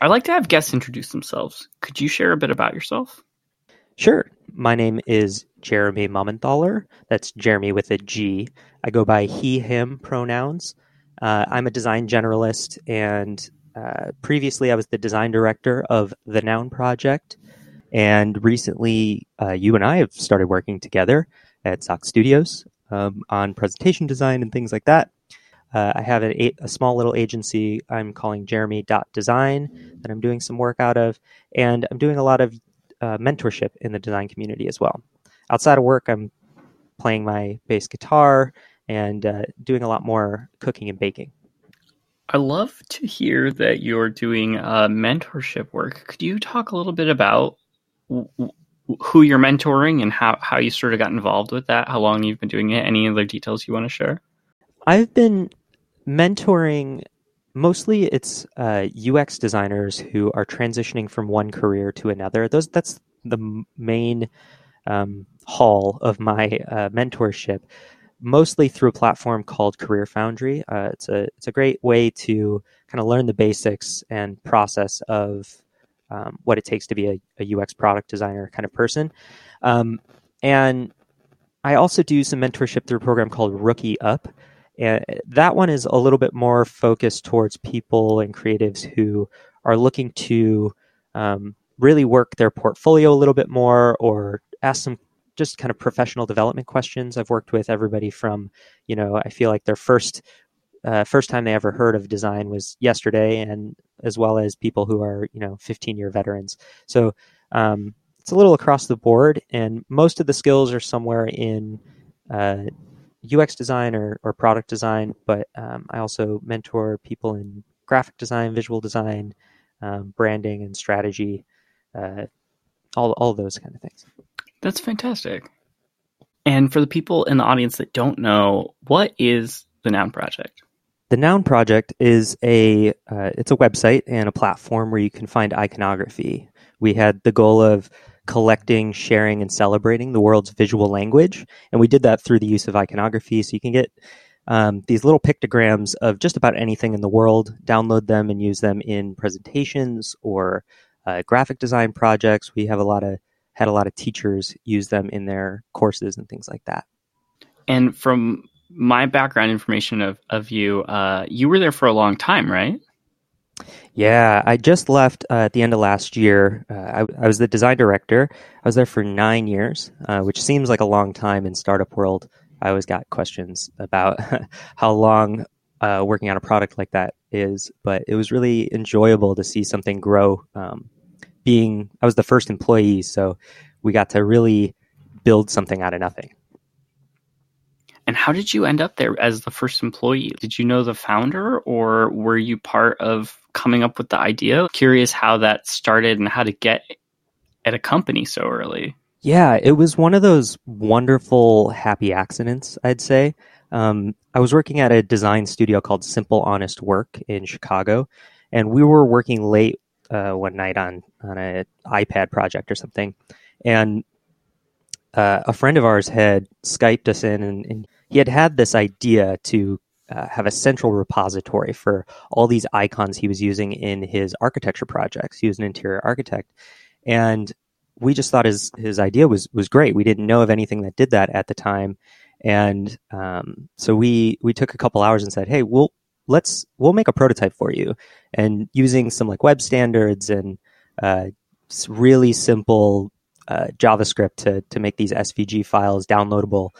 I like to have guests introduce themselves. Could you share a bit about yourself? Sure. My name is Jeremy Momenthaler. That's Jeremy with a G. I go by he, him pronouns. I'm a design generalist, and previously I was the design director of The Noun Project. And recently, you and I have started working together at Zock Studios on presentation design and things like that. I have a small little agency I'm calling Jeremy.design that I'm doing some work out of, and I'm doing a lot of mentorship in the design community as well. Outside of work, I'm playing my bass guitar and doing a lot more cooking and baking. I love to hear that you're doing mentorship work. Could you talk a little bit about who you're mentoring and how you sort of got involved with that, how long you've been doing it, any other details you want to share? I've been mentoring, mostly it's UX designers who are transitioning from one career to another. That's the main haul of my mentorship, mostly through a platform called Career Foundry. It's a great way to kind of learn the basics and process of what it takes to be a UX product designer kind of person. And I also do some mentorship through a program called Rookie Up. And that one is a little bit more focused towards people and creatives who are looking to really work their portfolio a little bit more or ask some just kind of professional development questions. I've worked with everybody from, I feel like their first time they ever heard of design was yesterday, and as well as people who are, 15-year veterans. So it's a little across the board, and most of the skills are somewhere in UX design or product design, but I also mentor people in graphic design, visual design, branding and strategy, all those kind of things. That's fantastic. And for the people in the audience that don't know, what is The Noun Project? The Noun Project is it's a website and a platform where you can find iconography. We had the goal of collecting, sharing, and celebrating the world's visual language. And we did that through the use of iconography. So you can get these little pictograms of just about anything in the world, download them and use them in presentations or graphic design projects. We have had a lot of teachers use them in their courses and things like that. And from my background information of you, you were there for a long time, right? Yeah, I just left at the end of last year. I was the design director. I was there for 9 years, which seems like a long time in startup world. I always got questions about how long working on a product like that is, but it was really enjoyable to see something grow. I was the first employee, so we got to really build something out of nothing. And how did you end up there as the first employee? Did you know the founder, or were you part of coming up with the idea? Curious how that started and how to get at a company so early. Yeah, it was one of those wonderful happy accidents, I'd say. I was working at a design studio called Simple Honest Work in Chicago, and we were working late one night on an iPad project or something. And a friend of ours had Skyped us in, and he had this idea to have a central repository for all these icons he was using in his architecture projects. He was an interior architect. And we just thought his idea was great. We didn't know of anything that did that at the time. And so we took a couple hours and said, hey, we'll make a prototype for you. And using some like web standards and really simple JavaScript to make these SVG files downloadable.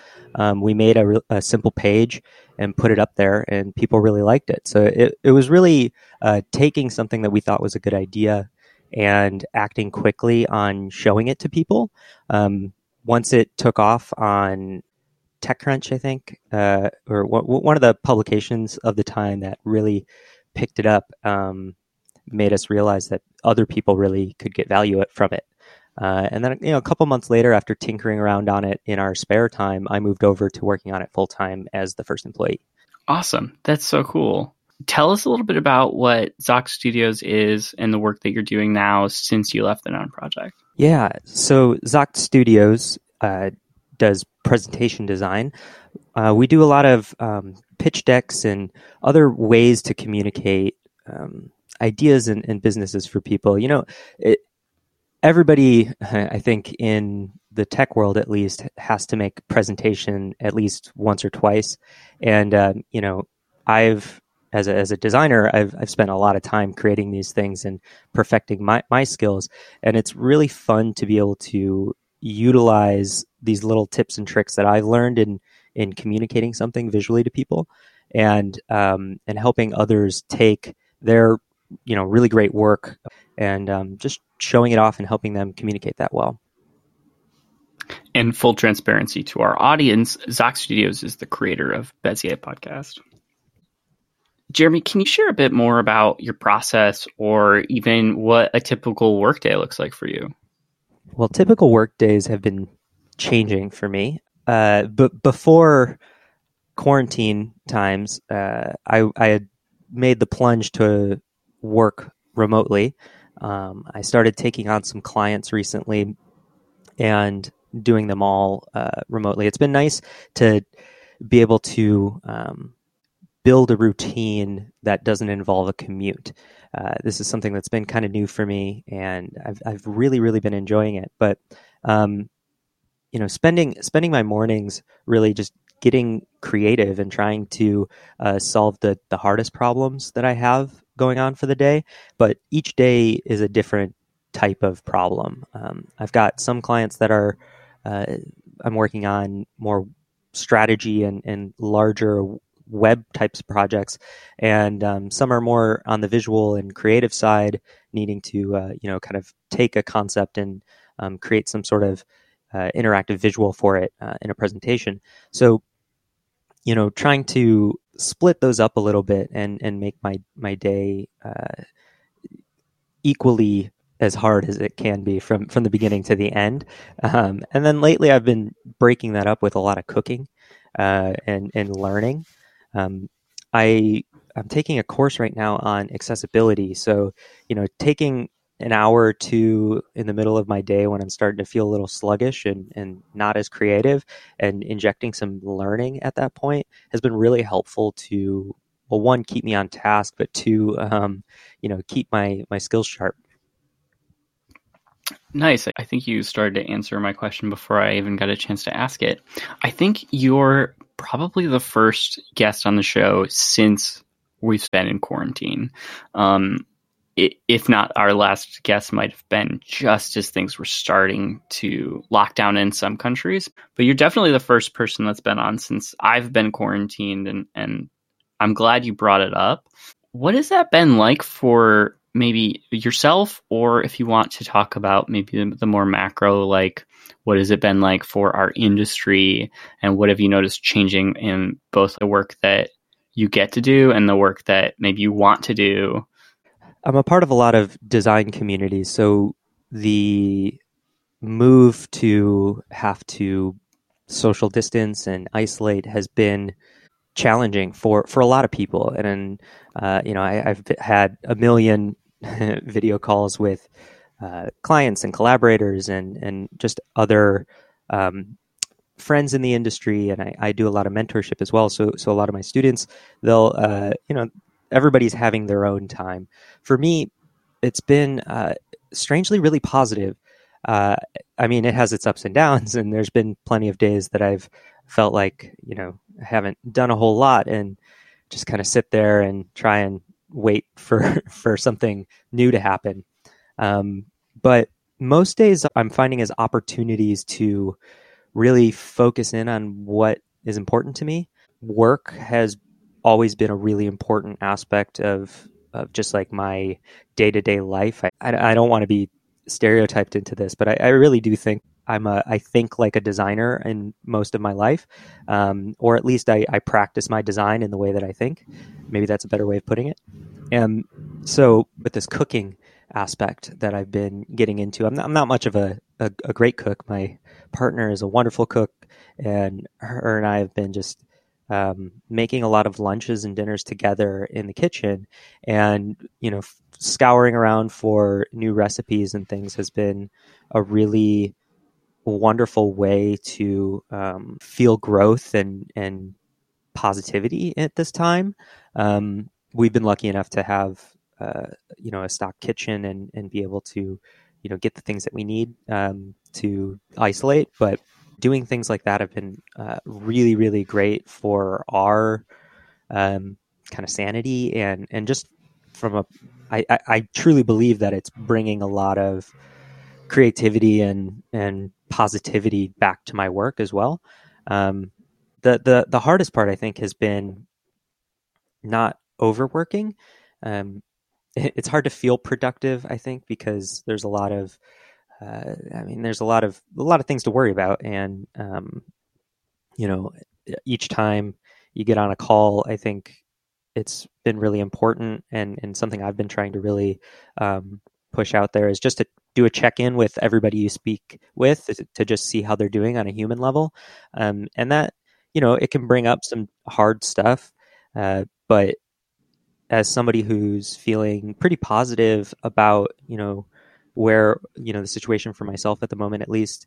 We made a simple page and put it up there, and people really liked it. So it was really taking something that we thought was a good idea and acting quickly on showing it to people. Once it took off on TechCrunch, I think, or one of the publications of the time that really picked it up, made us realize that other people really could get value from it. And then, a couple months later, after tinkering around on it in our spare time, I moved over to working on it full time as the first employee. Awesome. That's so cool. Tell us a little bit about what Zock Studios is and the work that you're doing now since you left The Noun Project. Yeah. So Zock Studios does presentation design. We do a lot of pitch decks and other ways to communicate ideas and businesses for people. You know, everybody, I think, in the tech world at least, has to make presentation at least once or twice. And you know, I've as a designer, I've spent a lot of time creating these things and perfecting my skills. And it's really fun to be able to utilize these little tips and tricks that I've learned in communicating something visually to people, and helping others take their, you know, really great work and just showing it off and helping them communicate that well. In full transparency to our audience, Zock Studios is the creator of Bezier podcast. Jeremy, can you share a bit more about your process or even what a typical workday looks like for you? Well, typical workdays have been changing for me. But before quarantine times, I had made the plunge to work remotely. I started taking on some clients recently and doing them all remotely. It's been nice to be able to build a routine that doesn't involve a commute. This is something that's been kind of new for me, and I've really, really been enjoying it. But you know, spending my mornings really just getting creative and trying to solve the hardest problems that I have going on for the day. But each day is a different type of problem. I've got some clients that are I'm working on more strategy and larger web types of projects, and some are more on the visual and creative side, needing to you know, kind of take a concept and create some sort of interactive visual for it in a presentation. So, you know, trying to split those up a little bit and make my day equally as hard as it can be from the beginning to the end. And then lately, I've been breaking that up with a lot of cooking and learning. I'm taking a course right now on accessibility. So, you know, taking an hour or two in the middle of my day when I'm starting to feel a little sluggish and not as creative, and injecting some learning at that point has been really helpful to, well, one, keep me on task, but two, you know, keep my skills sharp. Nice. I think you started to answer my question before I even got a chance to ask it. I think you're probably the first guest on the show since we've been in quarantine. If not, our last guest might have been just as things were starting to lock down in some countries. But you're definitely the first person that's been on since I've been quarantined, and I'm glad you brought it up. What has that been like for maybe yourself, or if you want to talk about maybe the more macro, like what has it been like for our industry, and what have you noticed changing in both the work that you get to do and the work that maybe you want to do? I'm a part of a lot of design communities, so the move to have to social distance and isolate has been challenging for a lot of people. And you know, I've had a million video calls with clients and collaborators and just other friends in the industry, and I do a lot of mentorship as well. So a lot of my students, they'll you know, everybody's having their own time. For me, it's been strangely really positive. I mean, it has its ups and downs, and there's been plenty of days that I've felt like, you know, I haven't done a whole lot and just kind of sit there and try and wait for something new to happen. But most days I'm finding as opportunities to really focus in on what is important to me. Work has always been a really important aspect of just like my day-to-day life. I don't want to be stereotyped into this, but I really do think I think like a designer in most of my life, or at least I practice my design in the way that I think. Maybe that's a better way of putting it. And so with this cooking aspect that I've been getting into, I'm not much of a great cook. My partner is a wonderful cook, and her and I have been just making a lot of lunches and dinners together in the kitchen, and, you know, scouring around for new recipes and things has been a really wonderful way to feel growth and positivity at this time. We've been lucky enough to have a stock kitchen and be able to, get the things that we need to isolate. But doing things like that have been really, really great for our kind of sanity and just from I truly believe that it's bringing a lot of creativity and positivity back to my work as well. The hardest part, I think, has been not overworking. It's hard to feel productive, I think, because there's a lot of, there's a lot of things to worry about. And, each time you get on a call, I think it's been really important and something I've been trying to really push out there is just to do a check-in with everybody you speak with to just see how they're doing on a human level. And that, it can bring up some hard stuff. But as somebody who's feeling pretty positive about, the situation for myself at the moment, at least,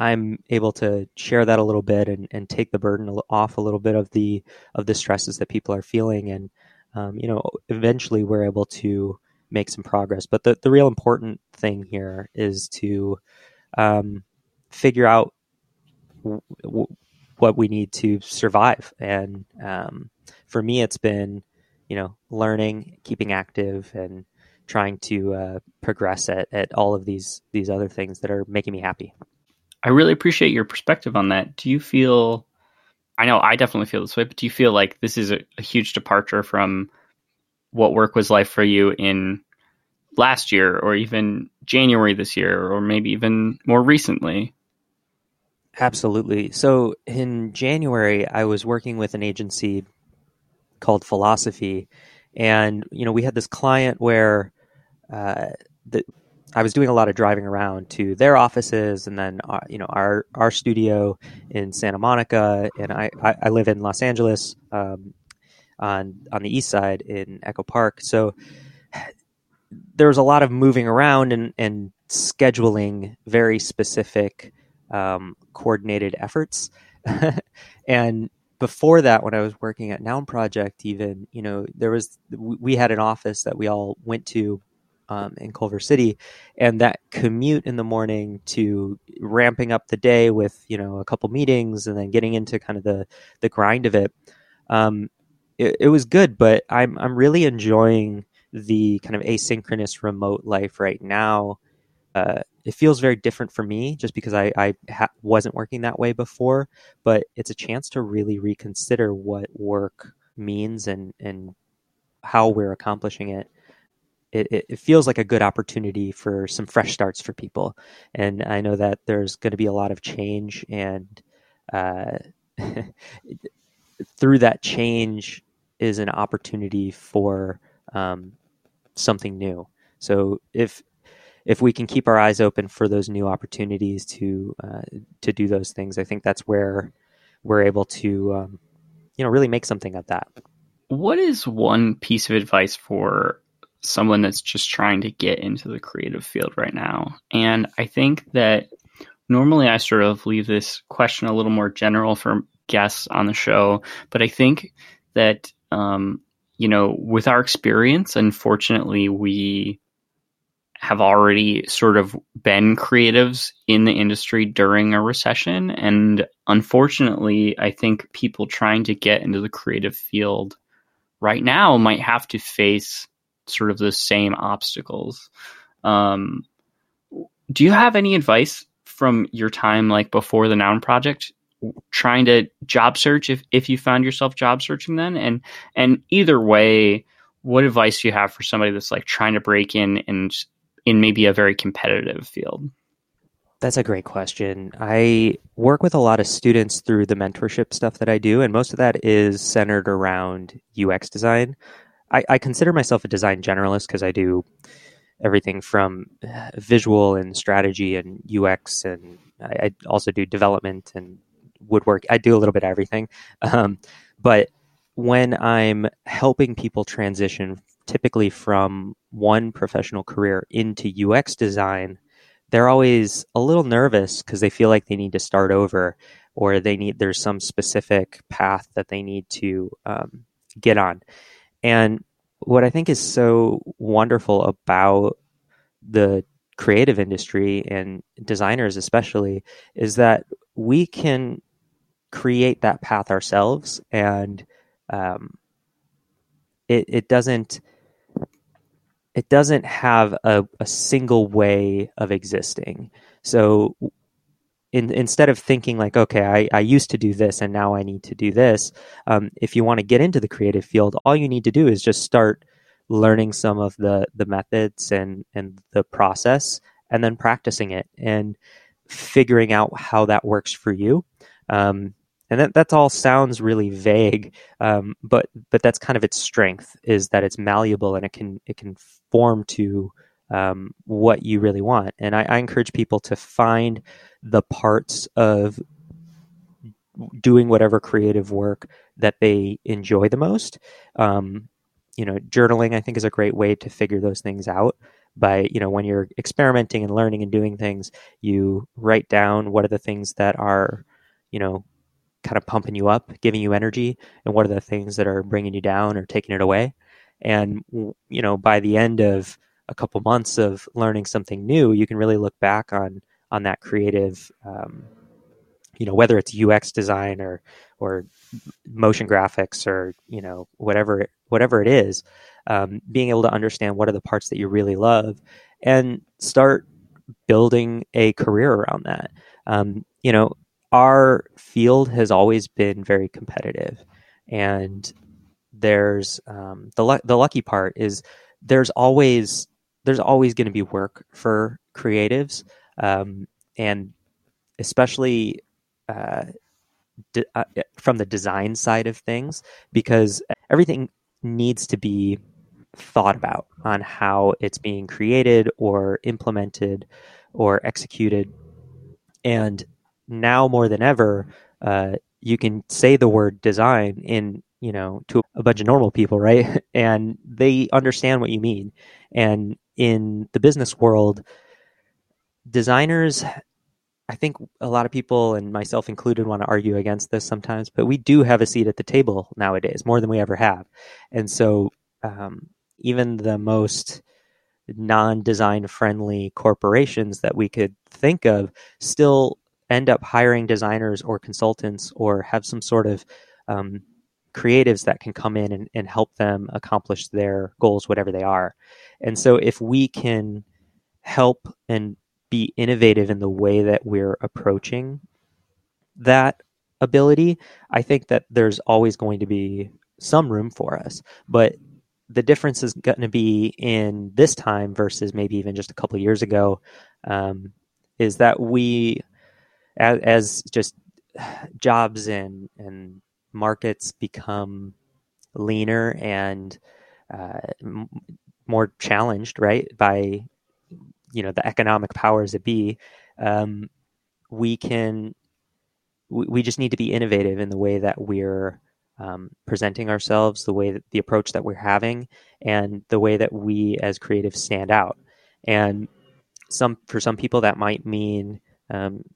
I'm able to share that a little bit and take the burden off a little bit of the stresses that people are feeling. And, eventually we're able to make some progress. But the real important thing here is to figure out what we need to survive. And for me, it's been, learning, keeping active, and trying to progress at all of these other things that are making me happy. I really appreciate your perspective on that. Do you feel, I know I definitely feel this way, but do you feel like this is a huge departure from what work was like for you in last year or even January this year, or maybe even more recently? Absolutely. So in January, I was working with an agency called Philosophy. And, we had this client where I was doing a lot of driving around to their offices and then, our studio in Santa Monica. And I live in Los Angeles, on the east side in Echo Park. So there was a lot of moving around and scheduling very specific coordinated efforts. And before that, when I was working at Noun Project, even, we had an office that we all went to in Culver City, and that commute in the morning to ramping up the day with, a couple meetings and then getting into kind of the grind of it. It was good, but I'm really enjoying the kind of asynchronous remote life right now. It feels very different for me just because I wasn't working that way before, but it's a chance to really reconsider what work means and how we're accomplishing it. It feels like a good opportunity for some fresh starts for people. And I know that there's going to be a lot of change, and through that change is an opportunity for something new. So if we can keep our eyes open for those new opportunities to do those things, I think that's where we're able to, really make something of that. What is one piece of advice for someone that's just trying to get into the creative field right now? And I think that normally I sort of leave this question a little more general for guests on the show, but I think that, with our experience, unfortunately, we have already sort of been creatives in the industry during a recession. And unfortunately, I think people trying to get into the creative field right now might have to face sort of the same obstacles. Do you have any advice from your time, like before the Noun Project, trying to job search if you found yourself job searching then? And either way, what advice do you have for somebody that's like trying to break in and in maybe a very competitive field? That's a great question. I work with a lot of students through the mentorship stuff that I do, and most of that is centered around UX design. I consider myself a design generalist because I do everything from visual and strategy and UX, and I also do development and woodwork. I do a little bit of everything. But when I'm helping people transition typically from one professional career into UX design, they're always a little nervous because they feel like they need to start over, or there's some specific path that they need to get on. And what I think is so wonderful about the creative industry and designers especially is that we can create that path ourselves, and it doesn't have a single way of existing. So instead of thinking like, okay, I used to do this and now I need to do this. If you want to get into the creative field, all you need to do is just start learning some of the methods and the process, and then practicing it and figuring out how that works for you. And that all sounds really vague, but that's kind of its strength, is that it's malleable and it can form to what you really want. And I encourage people to find the parts of doing whatever creative work that they enjoy the most. Journaling, I think, is a great way to figure those things out. By, when you're experimenting and learning and doing things, you write down what are the things that are, kind of pumping you up, giving you energy, and what are the things that are bringing you down or taking it away. And, by the end of a couple months of learning something new, you can really look back on that creative, whether it's UX design or motion graphics or, whatever it is, being able to understand what are the parts that you really love and start building a career around that. Our field has always been very competitive, and there's the lucky part is there's always going to be work for creatives, and especially from the design side of things, because everything needs to be thought about on how it's being created or implemented or executed. And now more than ever, you can say the word design to a bunch of normal people, right? And they understand what you mean. And in the business world, designers, I think a lot of people, and myself included, want to argue against this sometimes, but we do have a seat at the table nowadays, more than we ever have. And so even the most non-design friendly corporations that we could think of still end up hiring designers or consultants, or have some sort of creatives that can come in and help them accomplish their goals, whatever they are. And so if we can help and be innovative in the way that we're approaching that ability, I think that there's always going to be some room for us. But the difference is going to be in this time versus maybe even just a couple of years ago, is that we, as just jobs and markets become leaner and more challenged, right, by the economic powers that be, we just need to be innovative in the way that we're presenting ourselves, the way that the approach that we're having, and the way that we as creatives stand out. And for some people that might mean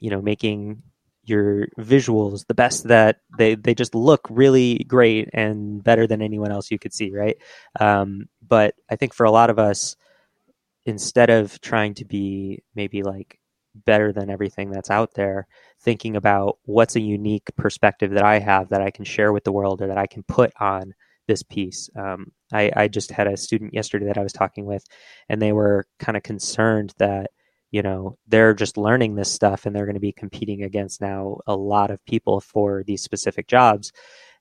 making your visuals the best that they just look really great and better than anyone else you could see, right? But I think for a lot of us, instead of trying to be maybe like better than everything that's out there, thinking about what's a unique perspective that I have that I can share with the world, or that I can put on this piece. I just had a student yesterday that I was talking with, and they were kind of concerned that, they're just learning this stuff and they're going to be competing against now a lot of people for these specific jobs.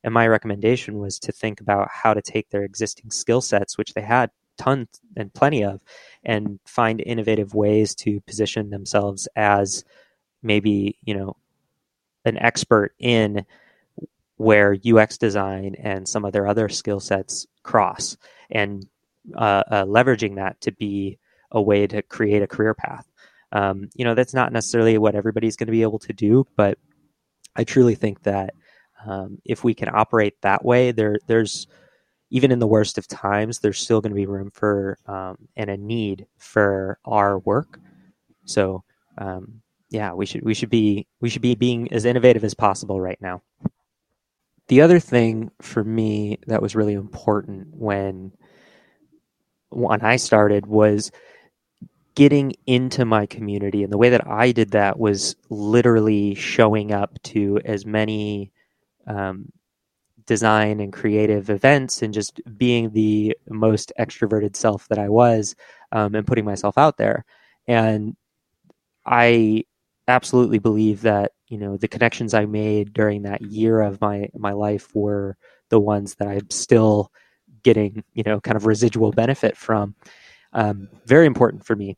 And my recommendation was to think about how to take their existing skill sets, which they had tons and plenty of, and find innovative ways to position themselves as maybe, an expert in where UX design and some of their other skill sets cross, and leveraging that to be a way to create a career path. That's not necessarily what everybody's going to be able to do, but I truly think that if we can operate that way, there's even in the worst of times, there's still going to be room for and a need for our work. So we should be being as innovative as possible right now. The other thing for me that was really important when when I started was getting into my community. And the way that I did that was literally showing up to as many design and creative events and just being the most extroverted self that I was, and putting myself out there. And I absolutely believe that, you know, the connections I made during that year of my life were the ones that I'm still getting, you know, kind of residual benefit from. Very important for me.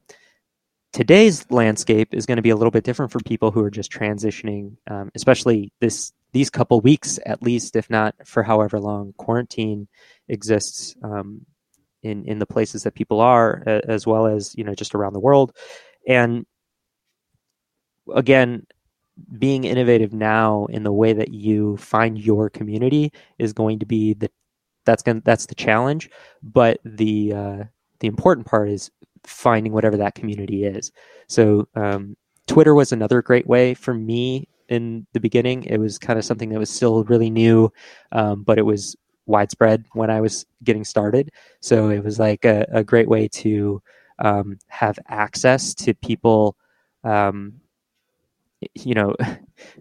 Today's landscape is going to be a little bit different for people who are just transitioning, especially these couple weeks, at least, if not for however long quarantine exists in the places that people are, as well as, you know, just around the world. And again, being innovative now in the way that you find your community is going to be that's the challenge. But the important part is finding whatever that community is. So Twitter was another great way for me in the beginning. It was kind of something that was still really new, but it was widespread when I was getting started. So it was like a great way to have access to people, you know,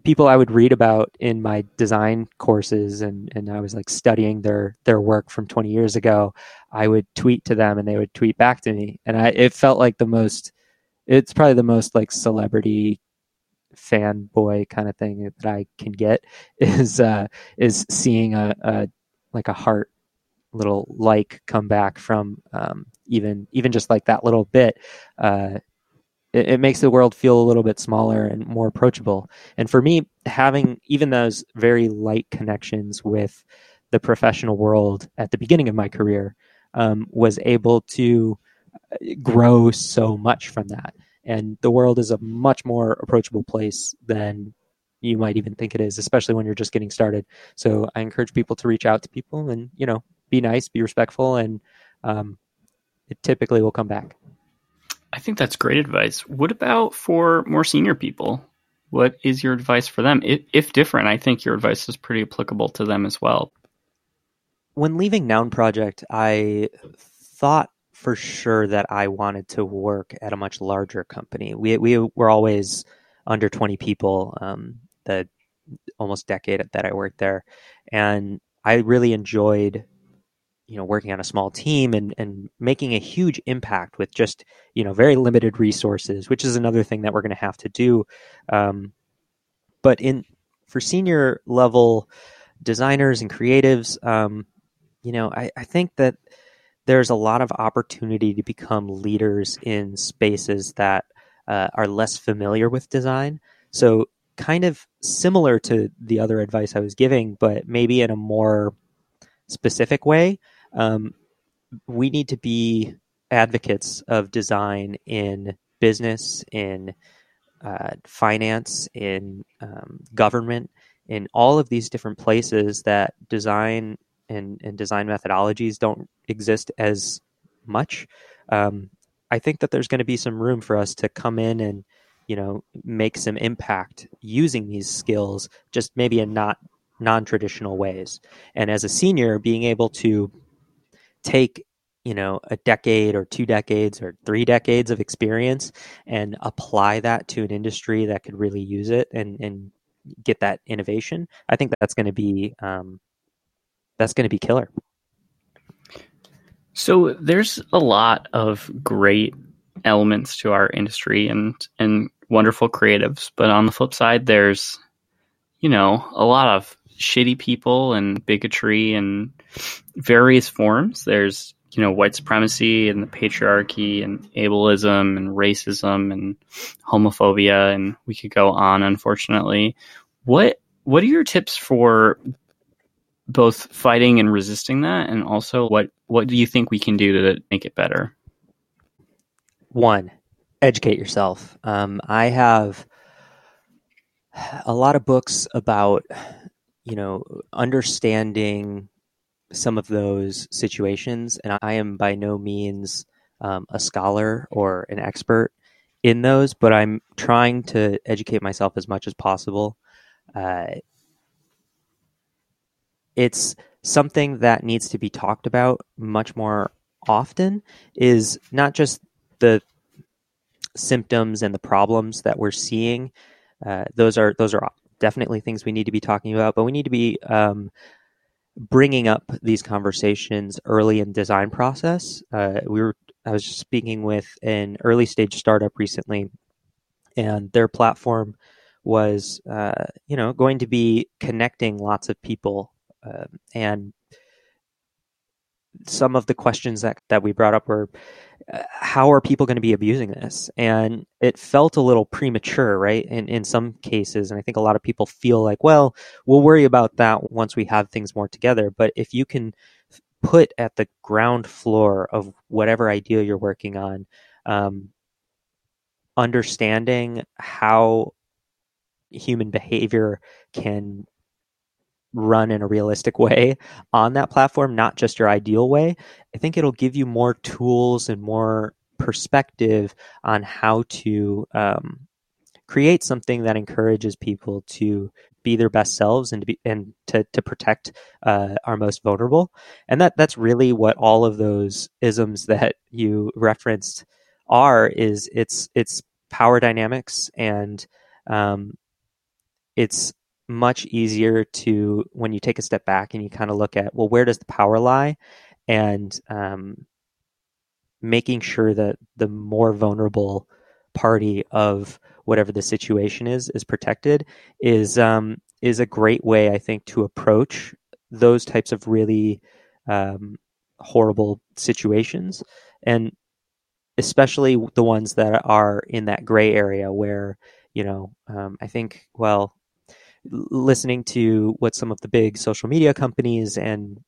people I would read about in my design courses, and I was like studying their work from 20 years ago. I would tweet to them and they would tweet back to me. And it felt like it's probably the most like celebrity fanboy kind of thing that I can get is seeing a heart little like come back from even just like that little bit. It makes the world feel a little bit smaller and more approachable. And for me, having even those very light connections with the professional world at the beginning of my career was able to grow so much from that. And the world is a much more approachable place than you might even think it is, especially when you're just getting started. So I encourage people to reach out to people and, you know, be nice, be respectful, and it typically will come back. I think that's great advice. What about for more senior people? What is your advice for them? If different, I think your advice is pretty applicable to them as well. When leaving Noun Project, I thought for sure that I wanted to work at a much larger company. We were always under 20 people, the almost decade that I worked there. And I really enjoyed, you know, working on a small team and making a huge impact with just, you know, very limited resources, which is another thing that we're going to have to do. But for senior level designers and creatives, you know, I think that there's a lot of opportunity to become leaders in spaces that are less familiar with design. So kind of similar to the other advice I was giving, but maybe in a more specific way. We need to be advocates of design in business, in finance, in government, in all of these different places that design and design methodologies don't exist as much. I think that there's going to be some room for us to come in and, you know, make some impact using these skills, just maybe in not non-traditional ways. And as a senior, being able to take, you know, a decade or 2 decades or 3 decades of experience and apply that to an industry that could really use it and get that innovation, I think that's going to be killer. So there's a lot of great elements to our industry and wonderful creatives, but on the flip side, there's, you know, a lot of shitty people and bigotry in various forms. There's, you know, white supremacy and the patriarchy and ableism and racism and homophobia, and we could go on, unfortunately. What are your tips for both fighting and resisting that, and also what do you think we can do to make it better? 1, educate yourself. I have a lot of books about, you know, understanding some of those situations. And I am by no means a scholar or an expert in those, but I'm trying to educate myself as much as possible. It's something that needs to be talked about much more often is not just the symptoms and the problems that we're seeing. Those are definitely things we need to be talking about, but we need to be bringing up these conversations early in design process. I was just speaking with an early stage startup recently, and their platform was, going to be connecting lots of people. And some of the questions that we brought up were, how are people going to be abusing this? And it felt a little premature, right? In some cases. And I think a lot of people feel like, well, we'll worry about that once we have things more together. But if you can put at the ground floor of whatever idea you're working on, understanding how human behavior can run in a realistic way on that platform, not just your ideal way, I think it'll give you more tools and more perspective on how to create something that encourages people to be their best selves and to protect our most vulnerable. And that's really what all of those isms that you referenced are, is it's power dynamics, and it's much easier to, when you take a step back and you kind of look at, well, where does the power lie? And making sure that the more vulnerable party of whatever the situation is protected is a great way, I think, to approach those types of really horrible situations. And especially the ones that are in that gray area where, I think, well, listening to what some of the big social media companies and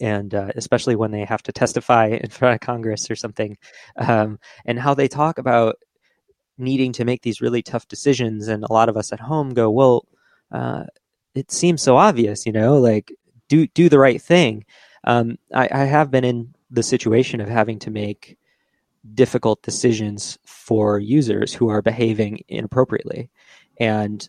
especially when they have to testify in front of Congress or something, and how they talk about needing to make these really tough decisions. And a lot of us at home go, well, it seems so obvious, like do the right thing. I have been in the situation of having to make difficult decisions for users who are behaving inappropriately. And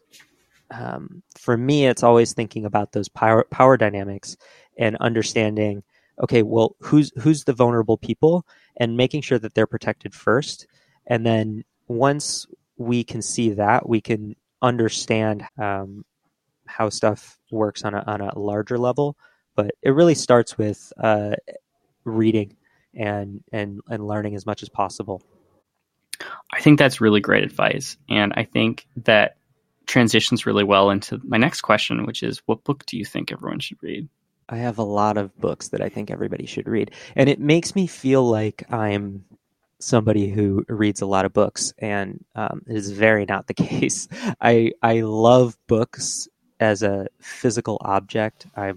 for me, it's always thinking about those power dynamics and understanding, okay, well, who's the vulnerable people, and making sure that they're protected first. And then once we can see that, we can understand how stuff works on a larger level. But it really starts with reading and learning as much as possible. I think that's really great advice. And I think that transitions really well into my next question, which is, what book do you think everyone should read? I have a lot of books that I think everybody should read. And it makes me feel like I'm somebody who reads a lot of books, and it is very not the case. I love books as a physical object. I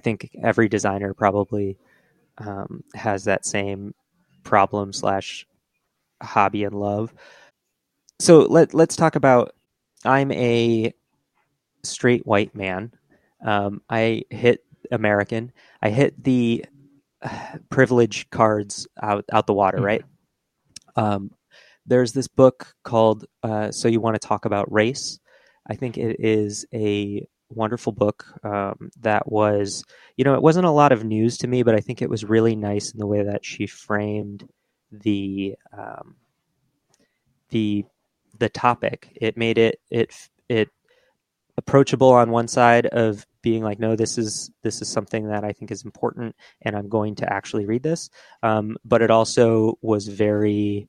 think every designer probably has that same problem / hobby and love. So let's talk about, I'm a straight white man. I hit American. I hit the privilege cards out the water, right? There's this book called So You Want to Talk About Race. I think it is a wonderful book that was, it wasn't a lot of news to me, but I think it was really nice in the way that she framed the topic. It made it approachable on one side of being like, no, this is something that I think is important, and I'm going to actually read this. But it also was very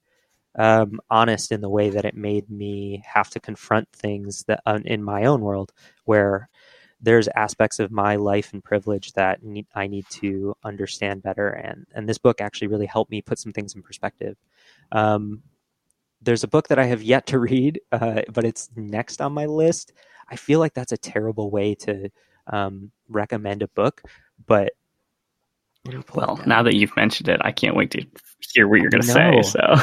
honest in the way that it made me have to confront things that in my own world, where there's aspects of my life and privilege that I need to understand better. And this book actually really helped me put some things in perspective. There's a book that I have yet to read, but it's next on my list. I feel like that's a terrible way to recommend a book, but well, now that you've mentioned it, I can't wait to hear what you're going to say. So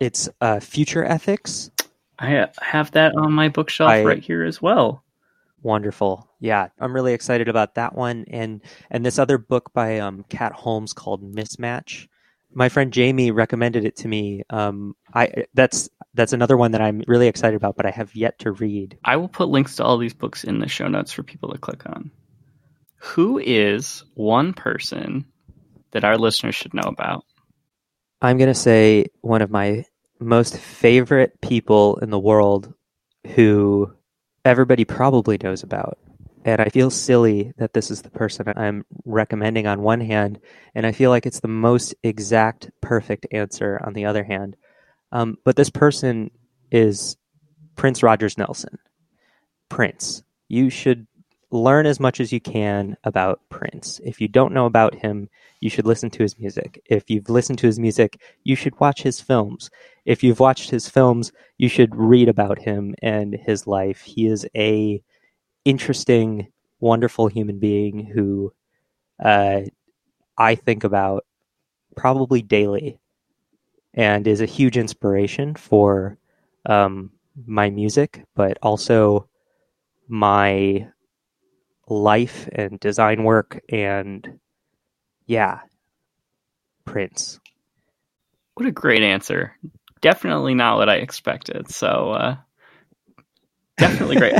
it's Future Ethics. I have that on my bookshelf right here as well. Wonderful. Yeah, I'm really excited about that one. And this other book by Kat Holmes called Mismatch. My friend Jamie recommended it to me. That's another one that I'm really excited about, but I have yet to read. I will put links to all these books in the show notes for people to click on. Who is one person that our listeners should know about? I'm going to say one of my most favorite people in the world who everybody probably knows about. And I feel silly that this is the person I'm recommending on one hand, and I feel like it's the most exact, perfect answer on the other hand. But this person is Prince Rogers Nelson. Prince. You should learn as much as you can about Prince. If you don't know about him, you should listen to his music. If you've listened to his music, you should watch his films. If you've watched his films, you should read about him and his life. He is a interesting, wonderful human being who I think about probably daily and is a huge inspiration for my music, but also my life and design work. And yeah, Prince. What a great answer. Definitely not what I expected. So definitely great.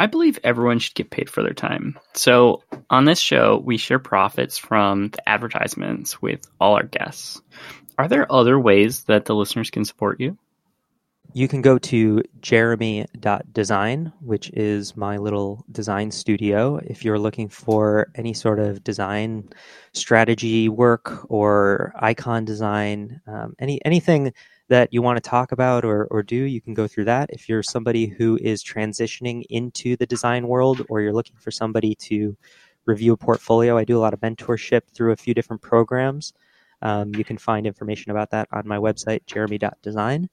I believe everyone should get paid for their time. So on this show, we share profits from the advertisements with all our guests. Are there other ways that the listeners can support you? You can go to Jeremy.design, which is my little design studio. If you're looking for any sort of design strategy work or icon design, anything that you want to talk about or do, you can go through that. If you're somebody who is transitioning into the design world, or you're looking for somebody to review a portfolio, I do a lot of mentorship through a few different programs. You can find information about that on my website, Jeremy.design.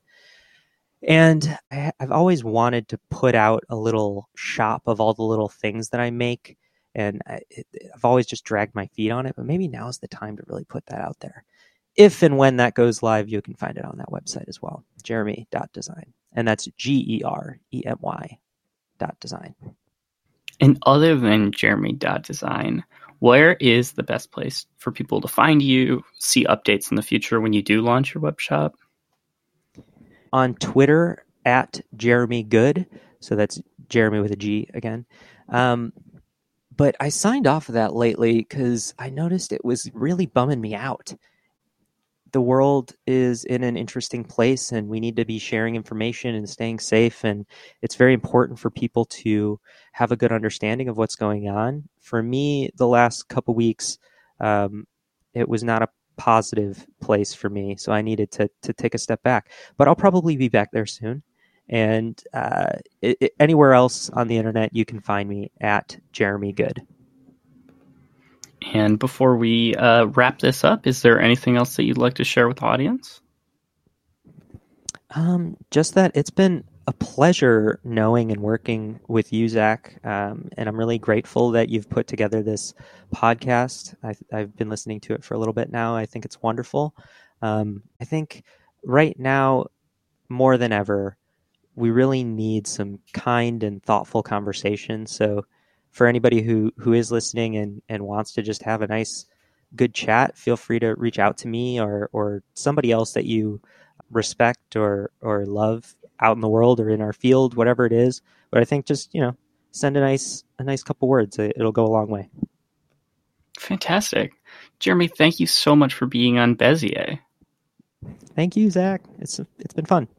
And I've always wanted to put out a little shop of all the little things that I make. And I've always just dragged my feet on it, but maybe now's the time to really put that out there. If and when that goes live, you can find it on that website as well, Jeremy.design. And that's Geremy.design. And other than Jeremy.design, where is the best place for people to find you, see updates in the future when you do launch your web shop? On Twitter, at Jeremy Good. So that's Jeremy with a G again. But I signed off of that lately because I noticed it was really bumming me out. The world is in an interesting place and we need to be sharing information and staying safe. And it's very important for people to have a good understanding of what's going on. For me, the last couple weeks, it was not a positive place for me. So I needed to take a step back, but I'll probably be back there soon. And anywhere else on the internet, you can find me at Jeremy Good. And before we wrap this up, is there anything else that you'd like to share with the audience? Just that it's been a pleasure knowing and working with you, Zach. And I'm really grateful that you've put together this podcast. I've been listening to it for a little bit now. I think it's wonderful. I think right now, more than ever, we really need some kind and thoughtful conversation. So for anybody who is listening and wants to just have a nice, good chat, feel free to reach out to me or somebody else that you respect or love out in the world or in our field, whatever it is. But I think just, send a nice couple words. It'll go a long way. Fantastic. Jeremy, thank you so much for being on Bezier. Thank you, Zach. It's been fun.